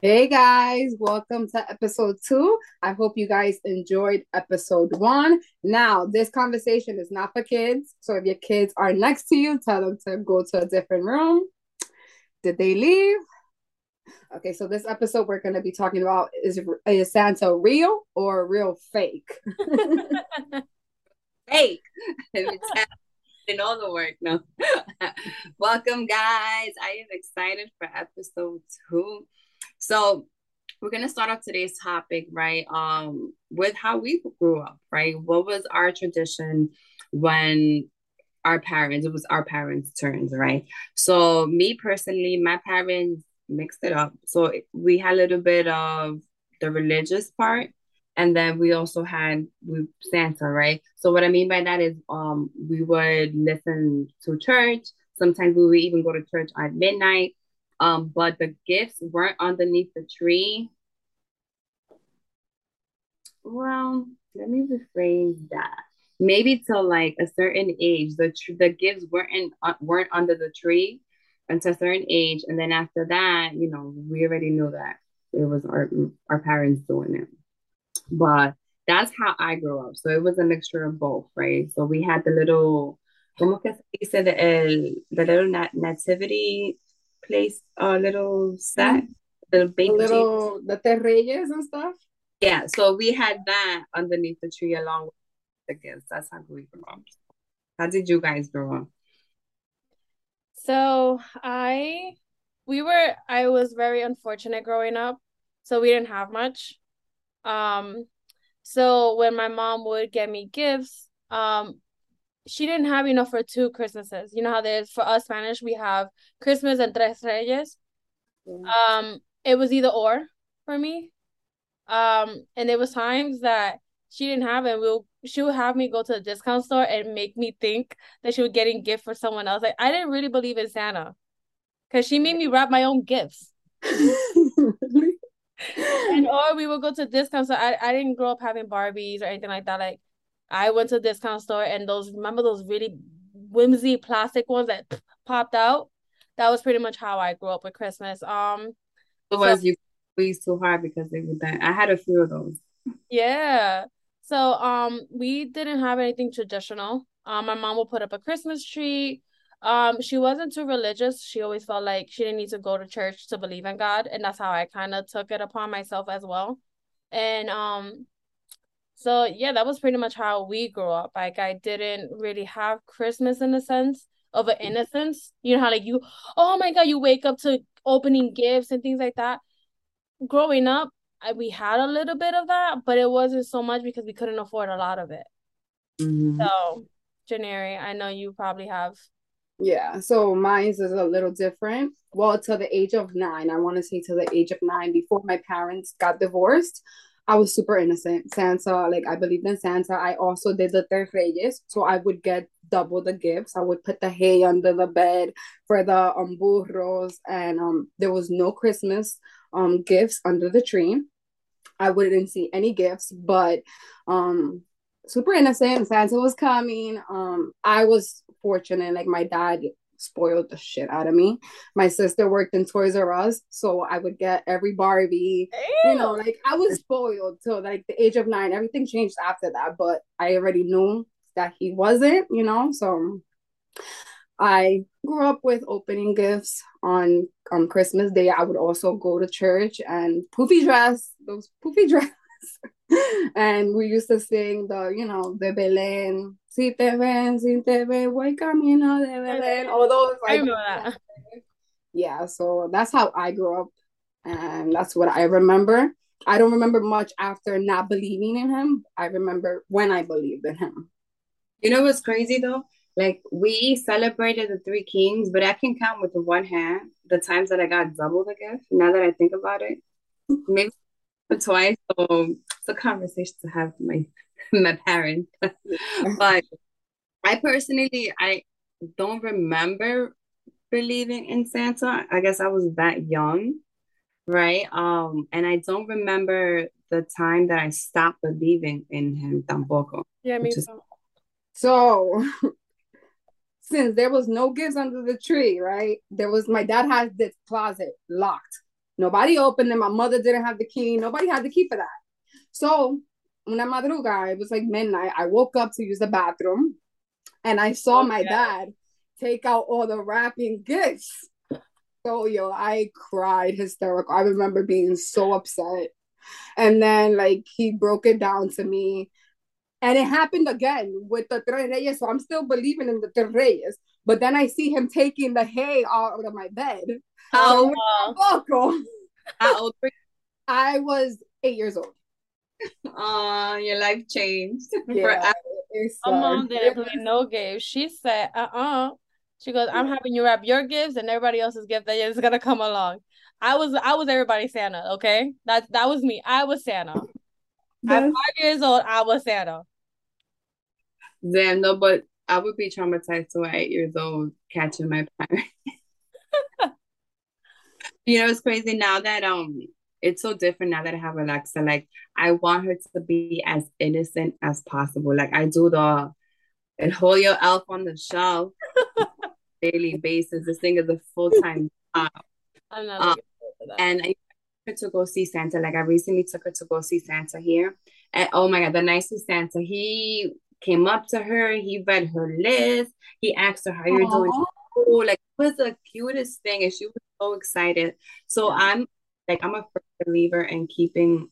Hey guys, welcome to episode 2. I hope you guys enjoyed episode 1. Now, this conversation is not for kids. So if your kids are next to you, tell them to go to a different room. Did they leave? Okay, so this episode we're going to be talking about is Santa real or real fake? Fake. In all the work, no. Welcome guys. I am excited for episode 2. So we're going to start off today's topic, right, with how we grew up, right? What was our tradition when it was our parents' turns, right? So me personally, my parents mixed it up. So we had a little bit of the religious part, and then we also had Santa, right? So what I mean by that is we would listen to church. Sometimes we would even go to church at midnight. But the gifts weren't underneath the tree. Well, let me rephrase that. Maybe till like a certain age, the gifts weren't under the tree until a certain age, and then after that, you know, we already knew that it was our parents doing it. But that's how I grew up. So it was a mixture of both, right? So we had the little, como que se dice, the little nativity place, a little sack, little the terreyes and stuff. Yeah, so we had that underneath the tree along with the gifts. That's how we grew up. How did you guys grow up? So I was very unfortunate growing up, so we didn't have much. So when my mom would get me gifts, she didn't have enough for 2 Christmases. You know how there's, for us Spanish, we have Christmas and Tres Reyes. Yeah. It was either or for me. And there was times that she didn't have it. She would have me go to the discount store and make me think that she was getting gift for someone else. Like, I didn't really believe in Santa because she made me wrap my own gifts. Or we would go to the discount store. I didn't grow up having Barbies or anything like that. Like, I went to a discount store and remember those really whimsy plastic ones that popped out? That was pretty much how I grew up with Christmas. Otherwise, you squeeze too hard because they would die. I had a few of those. Yeah. So we didn't have anything traditional. My mom would put up a Christmas tree. She wasn't too religious. She always felt like she didn't need to go to church to believe in God. And that's how I kind of took it upon myself as well. And so, yeah, that was pretty much how we grew up. Like, I didn't really have Christmas in the sense of an innocence. You know how, like, oh, my God, you wake up to opening gifts and things like that. Growing up, we had a little bit of that, but it wasn't so much because we couldn't afford a lot of it. Mm-hmm. So, Janari, I know you probably have. Yeah, so mine is a little different. Well, till the age of 9. I want to say till the age of 9, before my parents got divorced, I was super innocent. Santa, like, I believed in Santa. I also did the Tres Reyes, so I would get double the gifts. I would put the hay under the bed for the burros, and there was no Christmas gifts under the tree. I wouldn't see any gifts, but super innocent. Santa was coming. I was fortunate. Like, my dad spoiled the shit out of me. My sister worked in Toys R Us, so I would get every Barbie. Ew. You know, like, I was spoiled till like the age of 9. Everything changed after that, but I already knew that he wasn't, you know. So I grew up with opening gifts on Christmas Day. I would also go to church and poofy dress. And we used to sing the, you know, the Belén, si te ven, si te ve, voy camino de Belén, all those. Like, I remember that. Yeah, so that's how I grew up, and that's what I remember. I don't remember much after not believing in him. I remember when I believed in him. You know what's crazy though? Like, we celebrated the 3 kings, but I can count with one hand the times that I got double the gift. Now that I think about it, maybe twice. So it's a conversation to have with my parents. But I don't remember believing in Santa. I guess I was that young, right? And I don't remember the time that I stopped believing in him tampoco. Yeah, me too. So since there was no gifts under the tree, right? My dad had this closet locked. Nobody opened them. My mother didn't have the key. Nobody had the key for that. So una madruga, it was like midnight. I woke up to use the bathroom and I saw my dad take out all the wrapping gifts. So yo, I cried hysterical. I remember being so upset. And then like he broke it down to me. And it happened again with the Tres Reyes. So I'm still believing in the Tres Reyes. But then I see him taking the hay out of my bed. How old? How old were you? I was 8 years old. Oh, your life changed. Yeah, my mom didn't play no games. She said, She goes, I'm having you wrap your gifts and everybody else's gift that is gonna come along. I was everybody's Santa, okay? That was me. I was Santa. At 5 years old, I was Santa. Damn, no, but I would be traumatized to 8 years old catching my parents. You know, it's crazy now that it's so different now that I have Alexa. Like, I want her to be as innocent as possible. Like, I do the and hold your elf on the shelf daily basis. This thing is a full-time job. I'm not looking for that. And I to go see Santa. Like I recently took her to go see Santa here, and oh my god, the nicest Santa. He came up to her, he read her list, he asked her how you're doing. Oh, like it was the cutest thing, and she was so excited. So I'm a firm believer in keeping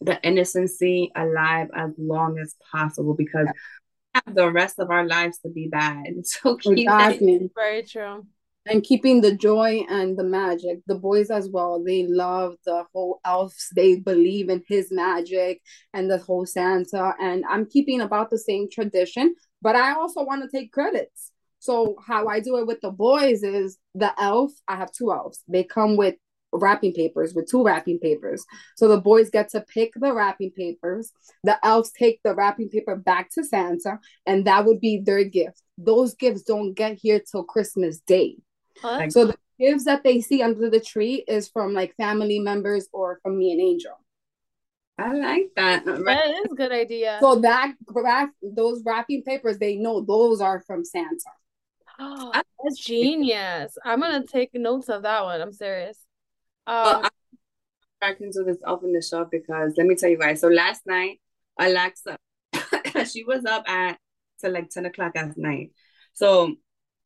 the innocency alive as long as possible because we have the rest of our lives to be bad. So keep that. Very true. And keeping the joy and the magic. The boys as well, they love the whole elves. They believe in his magic and the whole Santa. And I'm keeping about the same tradition, but I also want to take credits. So how I do it with the boys is the elf, I have two elves. They come with wrapping papers, with two wrapping papers. So the boys get to pick the wrapping papers. The elves take the wrapping paper back to Santa, and that would be their gift. Those gifts don't get here till Christmas Day. Huh? So the gifts that they see under the tree is from like family members or from me and Angel. I like that. That is a good idea. So those wrapping papers, they know those are from Santa. Oh, that's genius. I'm gonna take notes of that one. I'm serious. Well, I can do this off in the shop because let me tell you guys. So last night, Alexa, she was up at till like 10 o'clock at night. So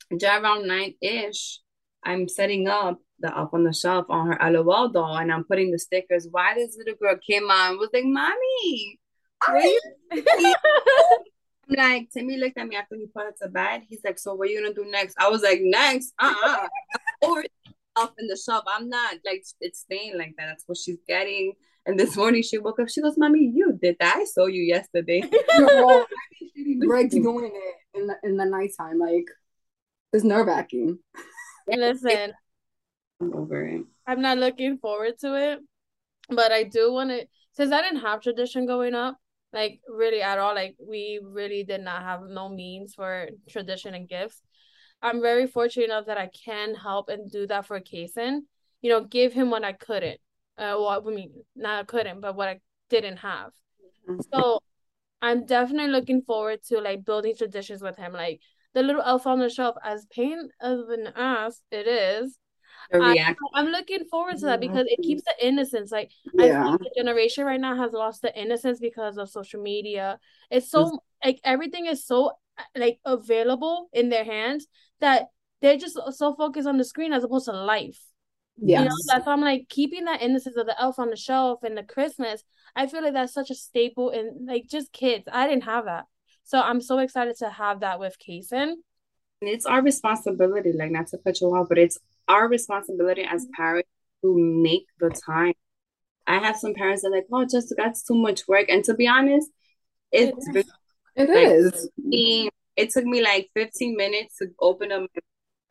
around 9-ish, I'm setting up the up on the shelf on her LOL doll, and I'm putting the stickers. Why this little girl came on and was like, "Mommy, were you?" I'm like, Timmy looked at me after he put her to bed. He's like, "So what are you gonna do next?" I was like, "Next, over up in the shelf. I'm not like it's staying like that. That's what she's getting." And this morning she woke up. She goes, "Mommy, you did that. I saw you yesterday." Well, I mean, she breaks doing it in the nighttime, like. It's nerve-wracking. Listen, I'm over it. I'm not looking forward to it, but I do want to, since I didn't have tradition going up, like really at all, like we really did not have no means for tradition and gifts. I'm very fortunate enough that I can help and do that for Kaysen. You know, give him what I couldn't. What I didn't have. So I'm definitely looking forward to like building traditions with him, like the little elf on the shelf, as pain as an ass it is, I'm looking forward to that because it keeps the innocence. Like I think the generation right now has lost the innocence because of social media. It's so like everything is so like available in their hands that they're just so focused on the screen as opposed to life. Yeah, you know, that's why I'm like keeping that innocence of the elf on the shelf and the Christmas. I feel like that's such a staple in like just kids. I didn't have that. So I'm so excited to have that with Kaysen. It's our responsibility, like not to cut you off, but it's our responsibility as parents to make the time. I have some parents that are like, "Oh, just that's too much work." And to be honest, it is. It took me like 15 minutes to open up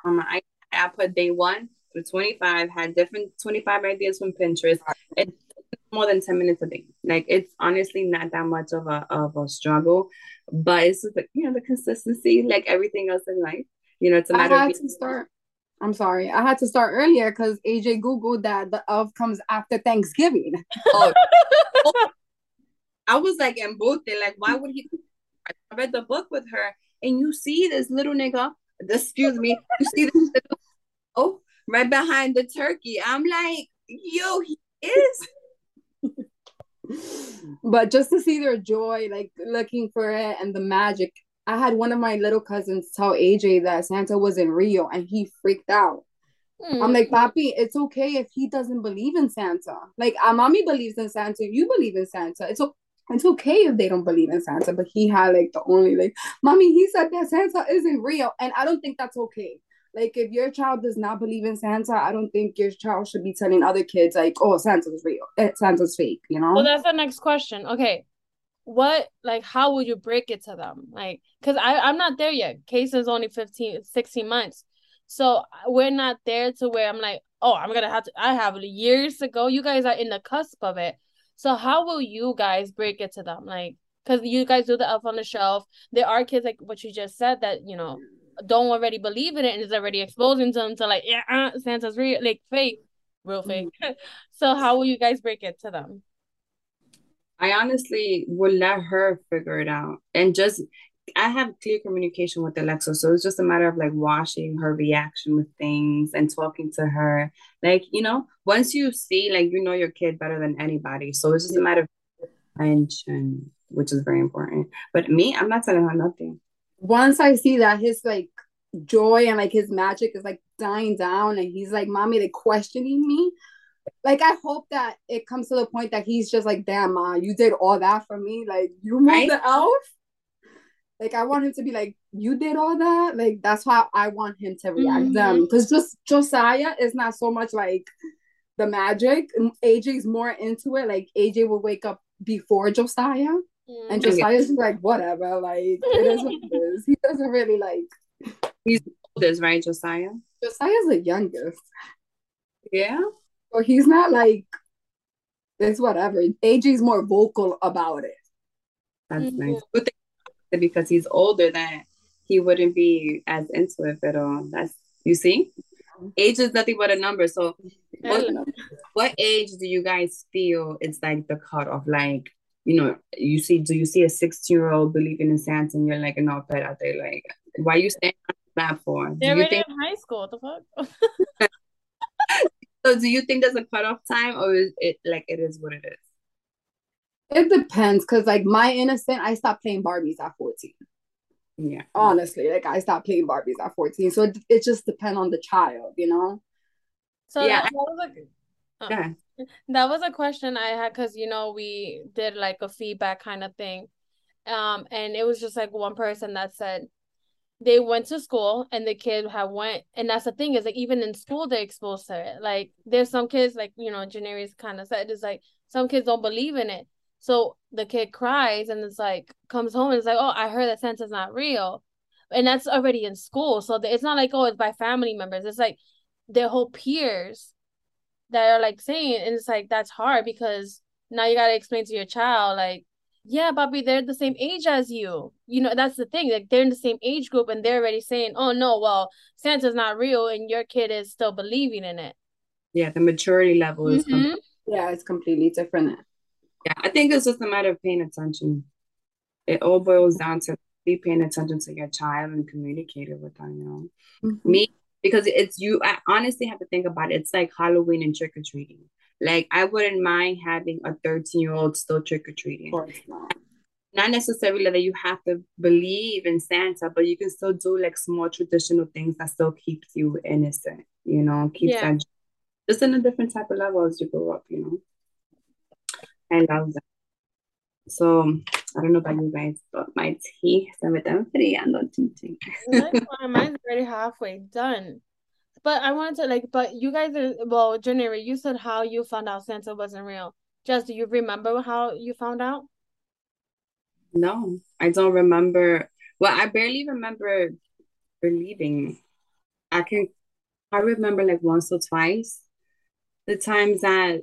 on my iPad. I put day 1 through 25, had different 25 ideas from Pinterest. It's more than 10 minutes a day. Like it's honestly not that much of a struggle, but it's just like, you know, the consistency, like everything else in life, you know, it's a matter of I had to start earlier because AJ Googled that the elf comes after Thanksgiving. I was like embooted, like why would he? I read the book with her and you see this little nigga, excuse me, you see this little right behind the turkey. I'm like, yo, he is. But just to see their joy, like looking for it and the magic. I had one of my little cousins tell AJ that Santa was in Rio and he freaked out. Mm. I'm like, Papi, it's okay if he doesn't believe in Santa. Like, our mommy believes in Santa. You believe in Santa. It's okay if they don't believe in Santa. But he had like the only like, Mommy, he said that Santa isn't real. And I don't think that's okay. Like, if your child does not believe in Santa, I don't think your child should be telling other kids like, oh, Santa's real. Santa's fake, you know? Well, that's the next question. Okay. What, like, how will you break it to them? Like, because I'm not there yet. Kaysa's only 16 months. So we're not there to where I'm like, oh, I'm going to have to, I have years to go. You guys are in the cusp of it. So how will you guys break it to them? Like, because you guys do the Elf on the Shelf. There are kids, like what you just said, that, you know, don't already believe in it and is already exposing them to like, yeah, Santa's real, like fake, real fake. So how will you guys break it to them? I honestly would let her figure it out. And just, I have clear communication with Alexa. So it's just a matter of like watching her reaction with things and talking to her. Like, you know, once you see, like, you know your kid better than anybody. So it's just a matter of attention, which is very important. But me, I'm not telling her nothing. Once I see that his like joy and like his magic is like dying down and he's like, Mommy, they're questioning me. Like, I hope that it comes to the point that he's just like, damn, Ma, you did all that for me. Like, you made right? the elf. Like, I want him to be like, you did all that. Like, that's how I want him to react mm-hmm. them. Because just Josiah is not so much like the magic. AJ's more into it. Like, AJ will wake up before Josiah. Mm-hmm. And Josiah's like, whatever. Like, it is what it is. He doesn't really like. He's the oldest, right, Josiah? Josiah's the youngest. Yeah. Or he's not like, it's whatever. AJ's more vocal about it. That's mm-hmm. nice. Good thing, because he's older, that he wouldn't be as into it at all. That's, you see? Age is nothing but a number. So what age do you guys feel it's like the cutoff? Like, you know, you see, do you see a 16-year-old believing in Santa and you're like, no, but out there, like, why are you staying on the platform? They're already in high school. What the fuck? So do you think there's a cutoff time, or is it like it is what it is? It depends, because like my innocent, I stopped playing Barbies at 14. Yeah. Honestly, like I stopped playing Barbies at 14. So it just depends on the child, you know? So yeah, that was a question I had, because, you know, we did like a feedback kind of thing. And it was just like one person that said, they went to school and the kid had went, and that's the thing is like even in school they're exposed to it. Like there's some kids, like, you know, Janari's kind of said, it's like some kids don't believe in it. So the kid cries and it's like comes home and it's like, oh, I heard that Santa's not real, and that's already in school. So it's not like, oh, it's by family members. It's like their whole peers that are like saying, and it's like that's hard, because now you gotta explain to your child like, yeah, Bobby, they're the same age as you. You know, that's the thing. Like, they're in the same age group and they're already saying, oh, no, well, Santa's not real, and your kid is still believing in it. Yeah, the maturity level is mm-hmm. Yeah, it's completely different. Yeah, I think it's just a matter of paying attention. It all boils down to be paying attention to your child and communicating with them, you know. Mm-hmm. Me, because it's you, I honestly have to think about it. It's like Halloween and trick-or-treating. Like, I wouldn't mind having a 13-year-old still trick-or-treating. Of course not. Not necessarily that you have to believe in Santa, but you can still do, like, small traditional things that still keeps you innocent, you know? Keeps that just in a different type of level as you grow up, you know? I love that. So, I don't know about you guys, but my tea, se me está enfriando, ching. Mine's already halfway done. But I wanted to, like, but you guys, well, January, you said how you found out Santa wasn't real. Jess, do you remember how you found out? No, I don't remember. Well, I barely remember believing. I remember, like, once or twice the times that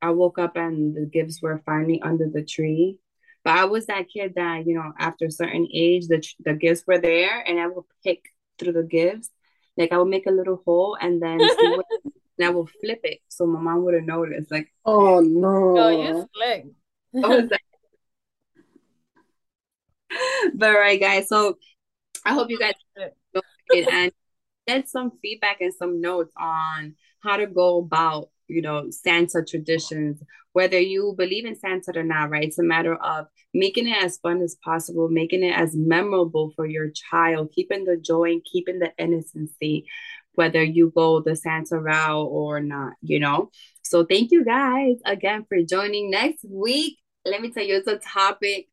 I woke up and the gifts were finally under the tree. But I was that kid that, you know, after a certain age, the gifts were there, and I would pick through the gifts. Like, I would make a little hole and then see what, and I would flip it so my mom wouldn't notice. Like, oh no. Oh, you slick. But all right, guys. So I hope you guys enjoyed it and get some feedback and some notes on how to go about Sansa traditions, whether you believe in Sansa or not, right? It's a matter of making it as fun as possible, making it as memorable for your child, keeping the joy and keeping the innocency, whether you go the Sansa route or not, So thank you guys again for joining. Next week, let me tell you, it's a topic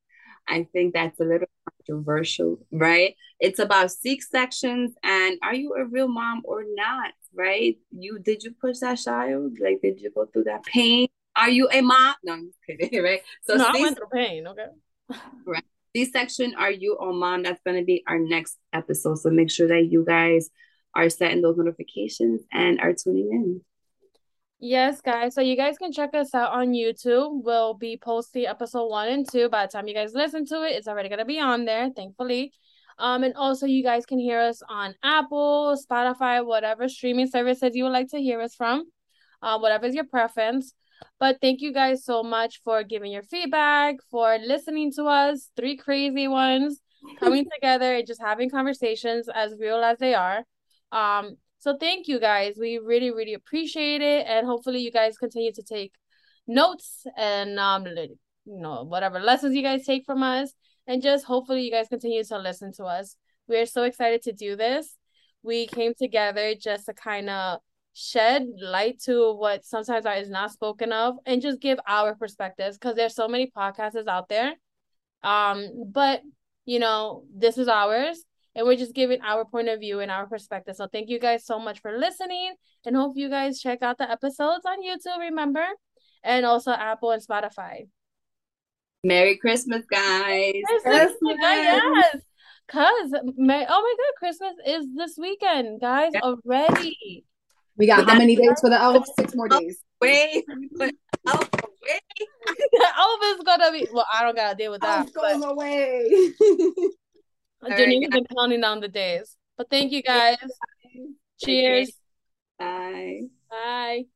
I think that's a little controversial, right? It's about sex sections and are you a real mom or not, right? Did you push that child? Like, did you go through that pain? Are you a mom? No, I'm kidding, right? So no, I went through pain, okay? Right. Sex section, are you a mom? That's going to be our next episode. So make sure that you guys are setting those notifications and are tuning in. Yes, guys. So you guys can check us out on YouTube. We'll be posting episode 1 and 2. By the time you guys listen to it, it's already going to be on there, thankfully. And also, you guys can hear us on Apple, Spotify, whatever streaming services you would like to hear us from, whatever is your preference. But thank you guys so much for giving your feedback, for listening to us, three crazy ones, coming together and just having conversations as real as they are. So thank you guys. We really, really appreciate it. And hopefully you guys continue to take notes and, whatever lessons you guys take from us. And just hopefully you guys continue to listen to us. We are so excited to do this. We came together just to kind of shed light to what sometimes is not spoken of and just give our perspectives because there's so many podcasts out there. But, this is ours. And we're just giving our point of view and our perspective. So thank you guys so much for listening. And hope you guys check out the episodes on YouTube, remember? And also Apple and Spotify. Merry Christmas, guys. Christmas. Yes. Because, Christmas is this weekend, guys, already. We got how many days for the elf? 6 more days. Wait. Elf away. Elf is going to be, well, I don't got to deal with that. Elf's going away. Janine's been counting down the days. But thank you guys. Cheers. Bye. Bye.